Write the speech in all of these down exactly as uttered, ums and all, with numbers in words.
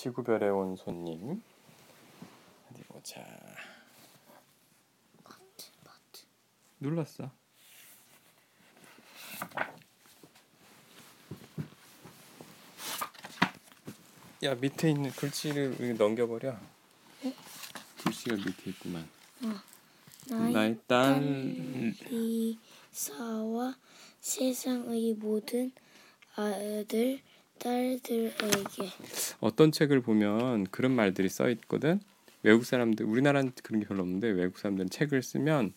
지구별에 온 손님. 어디 보자. 마트, 마트. 눌렀어. 야, 밑에 있는 글씨를 넘겨버려. 네? 글씨가 밑에 있구만. 어. 나의, 나의 딸 리사와 세상의 모든 아들, 딸들에게. 어떤 책을 보면 그런 말들이 써있거든. 외국 사람들, 우리나라는 그런 게 별로 없는데 외국 사람들은 책을 쓰면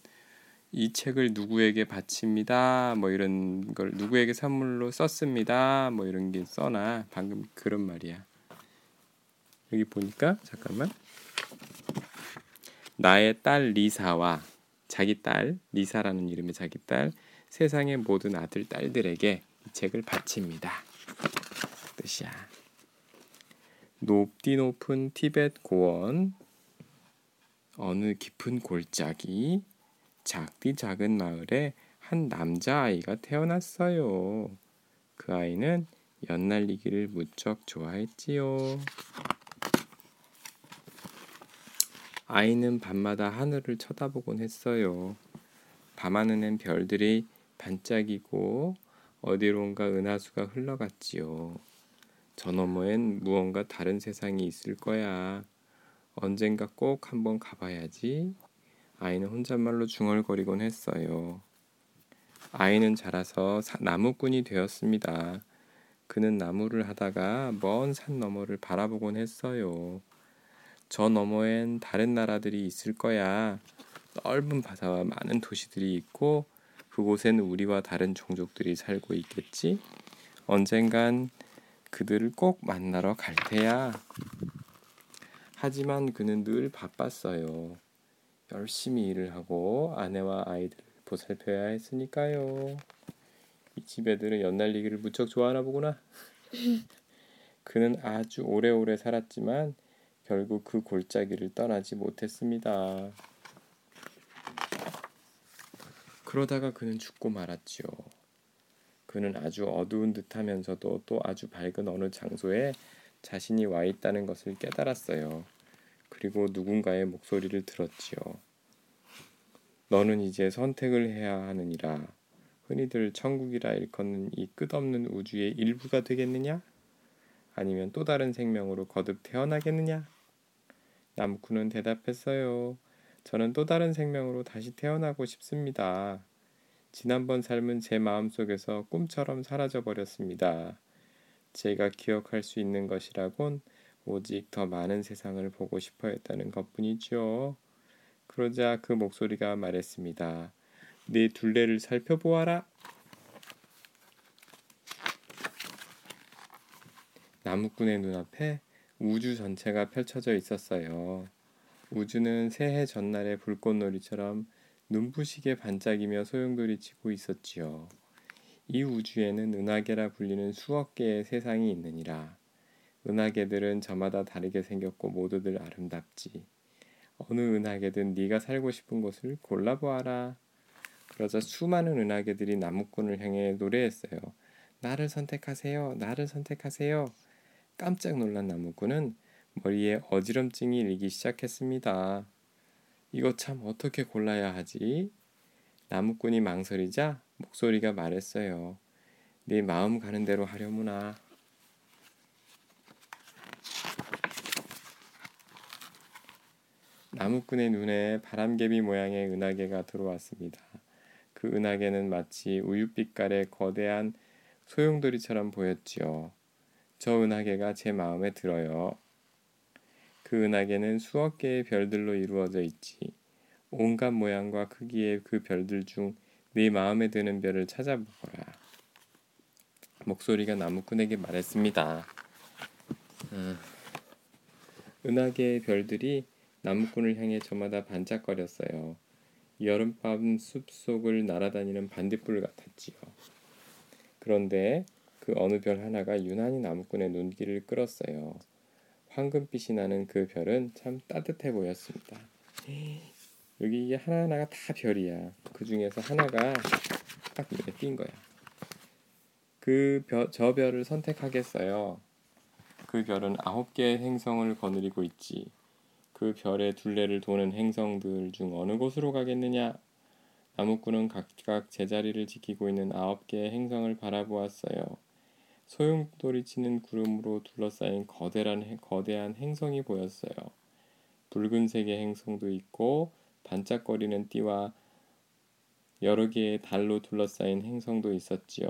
이 책을 누구에게 바칩니다, 뭐 이런 걸 누구에게 선물로 썼습니다, 뭐 이런 게 써놔. 방금 그런 말이야. 여기 보니까 잠깐만, 나의 딸 리사와 자기 딸 리사라는 이름의 자기 딸 세상의 모든 아들 딸들에게 이 책을 바칩니다 뜻이야. 높디 높은 티벳 고원 어느 깊은 골짜기 작디 작은 마을에 한 남자아이가 태어났어요. 그 아이는 연날리기를 무척 좋아했지요. 아이는 밤마다 하늘을 쳐다보곤 했어요. 밤하늘엔 별들이 반짝이고 어디론가 은하수가 흘러갔지요. 저 너머엔 무언가 다른 세상이 있을 거야. 언젠가 꼭 한번 가봐야지. 아이는 혼잣말로 중얼거리곤 했어요. 아이는 자라서 사, 나무꾼이 되었습니다. 그는 나무를 하다가 먼 산 너머를 바라보곤 했어요. 저 너머엔 다른 나라들이 있을 거야. 넓은 바다와 많은 도시들이 있고 그곳엔 우리와 다른 종족들이 살고 있겠지. 언젠간 그들을 꼭 만나러 갈 테야. 하지만 그는 늘 바빴어요. 열심히 일을 하고 아내와 아이들을 보살펴야 했으니까요. 이 집 애들은 연날리기를 무척 좋아하나 보구나. 그는 아주 오래오래 살았지만 결국 그 골짜기를 떠나지 못했습니다. 그러다가 그는 죽고 말았지요. 그는 아주 어두운 듯하면서도 또 아주 밝은 어느 장소에 자신이 와 있다는 것을 깨달았어요. 그리고 누군가의 목소리를 들었지요. 너는 이제 선택을 해야 하느니라. 흔히들 천국이라 일컫는 이 끝없는 우주의 일부가 되겠느냐? 아니면 또 다른 생명으로 거듭 태어나겠느냐? 남꾼은 대답했어요. 저는 또 다른 생명으로 다시 태어나고 싶습니다. 지난번 삶은 제 마음속에서 꿈처럼 사라져버렸습니다. 제가 기억할 수 있는 것이라곤 오직 더 많은 세상을 보고 싶어 했다는 것뿐이죠. 그러자 그 목소리가 말했습니다. 네 둘레를 살펴보아라. 나무꾼의 눈앞에 우주 전체가 펼쳐져 있었어요. 우주는 새해 전날의 불꽃놀이처럼 눈부시게 반짝이며 소용돌이치고 있었지요. 이 우주에는 은하계라 불리는 수억 개의 세상이 있느니라. 은하계들은 저마다 다르게 생겼고 모두들 아름답지. 어느 은하계든 네가 살고 싶은 곳을 골라보아라. 그러자 수많은 은하계들이 나무꾼을 향해 노래했어요. 나를 선택하세요. 나를 선택하세요. 깜짝 놀란 나무꾼은 머리에 어지럼증이 일기 시작했습니다. 이거 참 어떻게 골라야 하지? 나무꾼이 망설이자 목소리가 말했어요. 네 마음 가는 대로 하려무나. 나무꾼의 눈에 바람개비 모양의 은하계가 들어왔습니다. 그 은하계는 마치 우유빛깔의 거대한 소용돌이처럼 보였지요. 저 은하계가 제 마음에 들어요. 그 은하계는 수억 개의 별들로 이루어져 있지. 온갖 모양과 크기의 그 별들 중 네 마음에 드는 별을 찾아보거라. 목소리가 나무꾼에게 말했습니다. 음. 은하계의 별들이 나무꾼을 향해 저마다 반짝거렸어요. 여름밤 숲속을 날아다니는 반딧불 같았지요. 그런데 그 어느 별 하나가 유난히 나무꾼의 눈길을 끌었어요. 황금빛이 나는 그 별은 참 따뜻해 보였습니다. 여기 이게 하나하나가 다 별이야. 그 중에서 하나가 딱 눈에 띈 거야. 그 별, 저 별을 선택하겠어요. 그 별은 아홉 개의 행성을 거느리고 있지. 그 별의 둘레를 도는 행성들 중 어느 곳으로 가겠느냐? 나무꾼은 각각 제자리를 지키고 있는 아홉 개의 행성을 바라보았어요. 소용돌이치는 구름으로 둘러싸인 거대한, 거대한 행성이 보였어요. 붉은색의 행성도 있고 반짝거리는 띠와 여러 개의 달로 둘러싸인 행성도 있었지요.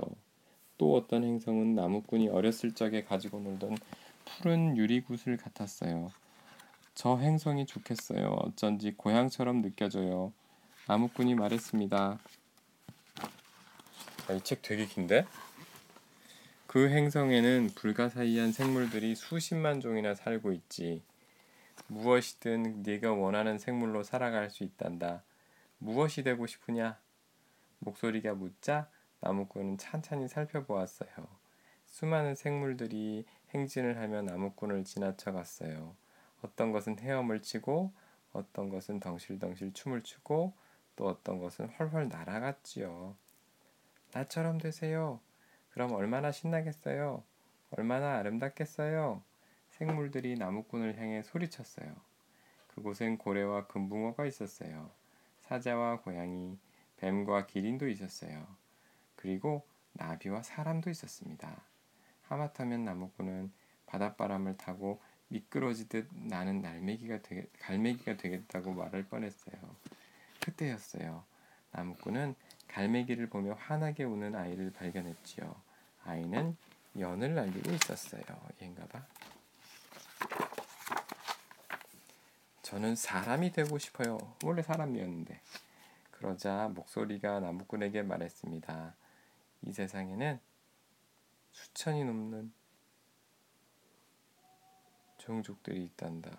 또 어떤 행성은 나무꾼이 어렸을 적에 가지고 놀던 푸른 유리구슬 같았어요. 저 행성이 좋겠어요. 어쩐지 고향처럼 느껴져요. 나무꾼이 말했습니다. 아, 이 책 되게 긴데? 그 행성에는 불가사의한 생물들이 수십만 종이나 살고 있지. 무엇이든 네가 원하는 생물로 살아갈 수 있단다. 무엇이 되고 싶으냐? 목소리가 묻자 나무꾼은 찬찬히 살펴보았어요. 수많은 생물들이 행진을 하며 나무꾼을 지나쳐갔어요. 어떤 것은 헤엄을 치고, 어떤 것은 덩실덩실 춤을 추고, 또 어떤 것은 훨훨 날아갔지요. 나처럼 되세요. 그럼 얼마나 신나겠어요. 얼마나 아름답겠어요. 생물들이 나무꾼을 향해 소리쳤어요. 그곳엔 고래와 금붕어가 있었어요. 사자와 고양이, 뱀과 기린도 있었어요. 그리고 나비와 사람도 있었습니다. 하마터면 나무꾼은 바닷바람을 타고 미끄러지듯 나는 날매기가 되겠, 갈매기가 되겠다고 말할 뻔했어요. 그때였어요. 나무꾼은 갈매기를 보며 환하게 우는 아이를 발견했지요. 아이는 연을 날리고 있었어요. 얘인가 봐. 저는 사람이 되고 싶어요. 원래 사람이었는데. 그러자 목소리가 나무꾼에게 말했습니다. 이 세상에는 수천이 넘는 종족들이 있단다.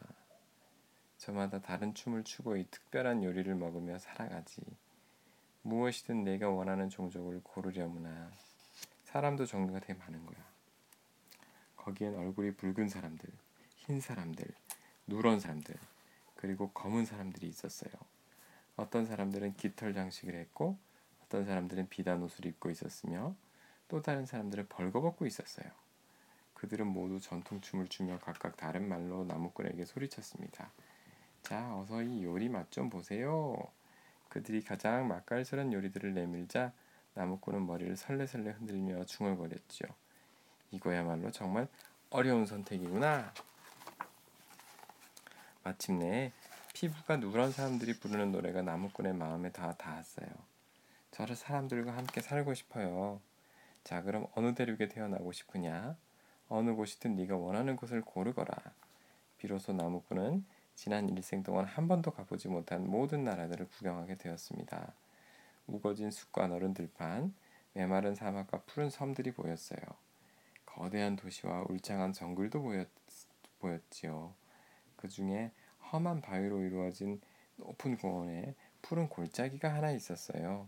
저마다 다른 춤을 추고 이 특별한 요리를 먹으며 살아가지. 무엇이든 내가 원하는 종족을 고르려무나. 사람도 종류가 되게 많은 거야. 거기엔 얼굴이 붉은 사람들, 흰 사람들, 누런 사람들, 그리고 검은 사람들이 있었어요. 어떤 사람들은 깃털 장식을 했고, 어떤 사람들은 비단 옷을 입고 있었으며, 또 다른 사람들은 벌거벗고 있었어요. 그들은 모두 전통춤을 추며 각각 다른 말로 나무꾼에게 소리쳤습니다. 자, 어서 이 요리 맛 좀 보세요. 그들이 가장 맛깔스러운 요리들을 내밀자 나무꾼은 머리를 설레설레 흔들며 중얼거렸죠. 이거야말로 정말 어려운 선택이구나. 마침내 피부가 누런 사람들이 부르는 노래가 나무꾼의 마음에 다 닿았어요. 저런 사람들과 함께 살고 싶어요. 자, 그럼 어느 대륙에 태어나고 싶으냐? 어느 곳이든 네가 원하는 곳을 고르거라. 비로소 나무꾼은 지난 일생 동안 한 번도 가보지 못한 모든 나라들을 구경하게 되었습니다. 우거진 숲과 너른 들판, 메마른 사막과 푸른 섬들이 보였어요. 거대한 도시와 울창한 정글도 보였, 보였지요. 그 중에 험한 바위로 이루어진 높은 공원에 푸른 골짜기가 하나 있었어요.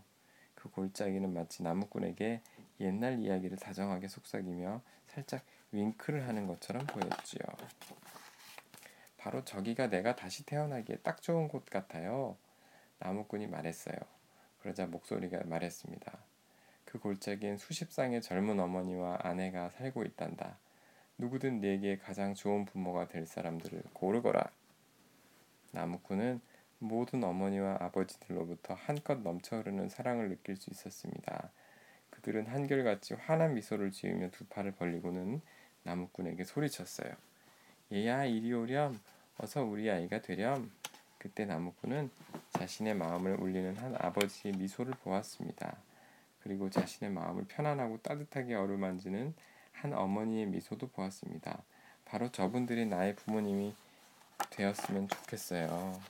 그 골짜기는 마치 나무꾼에게 옛날 이야기를 다정하게 속삭이며 살짝 윙크를 하는 것처럼 보였지요. 바로 저기가 내가 다시 태어나기에 딱 좋은 곳 같아요. 나무꾼이 말했어요. 그러자 목소리가 말했습니다. 그 골짜기엔 수십 쌍의 젊은 어머니와 아내가 살고 있단다. 누구든 내게 가장 좋은 부모가 될 사람들을 고르거라. 나무꾼은 모든 어머니와 아버지들로부터 한껏 넘쳐 흐르는 사랑을 느낄 수 있었습니다. 그들은 한결같이 환한 미소를 지으며 두 팔을 벌리고는 나무꾼에게 소리쳤어요. 얘야, 이리 오렴. 어서 우리 아이가 되렴. 그때 나무꾼은 자신의 마음을 울리는 한 아버지의 미소를 보았습니다. 그리고 자신의 마음을 편안하고 따뜻하게 어루만지는 한 어머니의 미소도 보았습니다. 바로 저분들이 나의 부모님이 되었으면 좋겠어요.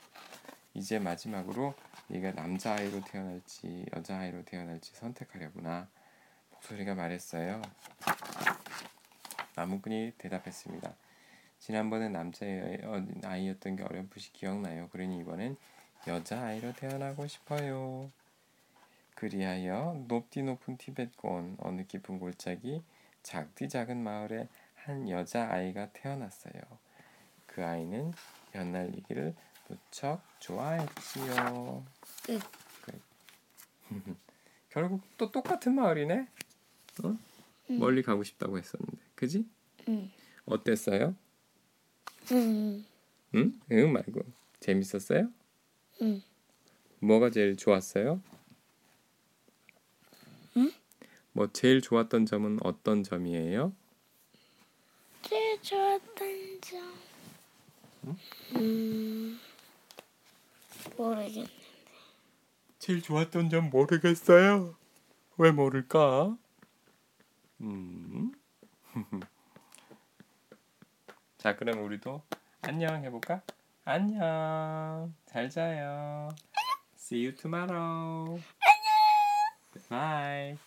이제 마지막으로 네가 남자아이로 태어날지 여자아이로 태어날지 선택하려구나. 목소리가 말했어요. 나무꾼이 대답했습니다. 지난번에 남자아이였던 게 어렴풋이 기억나요. 그러니 이번엔 여자아이로 태어나고 싶어요. 그리하여 높디 높은 티벳권 어느 깊은 골짜기 작디 작은 마을에 한 여자아이가 태어났어요. 그 아이는 연날리기를 무척 좋아했지요. 끝. 그래. 결국 또 똑같은 마을이네. 어? 응. 멀리 가고 싶다고 했었는데, 그지? 응. 어땠어요? 응. 응? 응 말고 재밌었어요? 응. 뭐가 제일 좋았어요? 응? 뭐 제일 좋았던 점은 어떤 점이에요? 제일 좋았던 점. 응? 음. 모르겠는데. 제일 좋았던 점 모르겠어요. 왜 모를까? 음. 자, 그럼 우리도 안녕 해볼까? 안녕. 잘 자요. See you tomorrow. 안녕. Bye.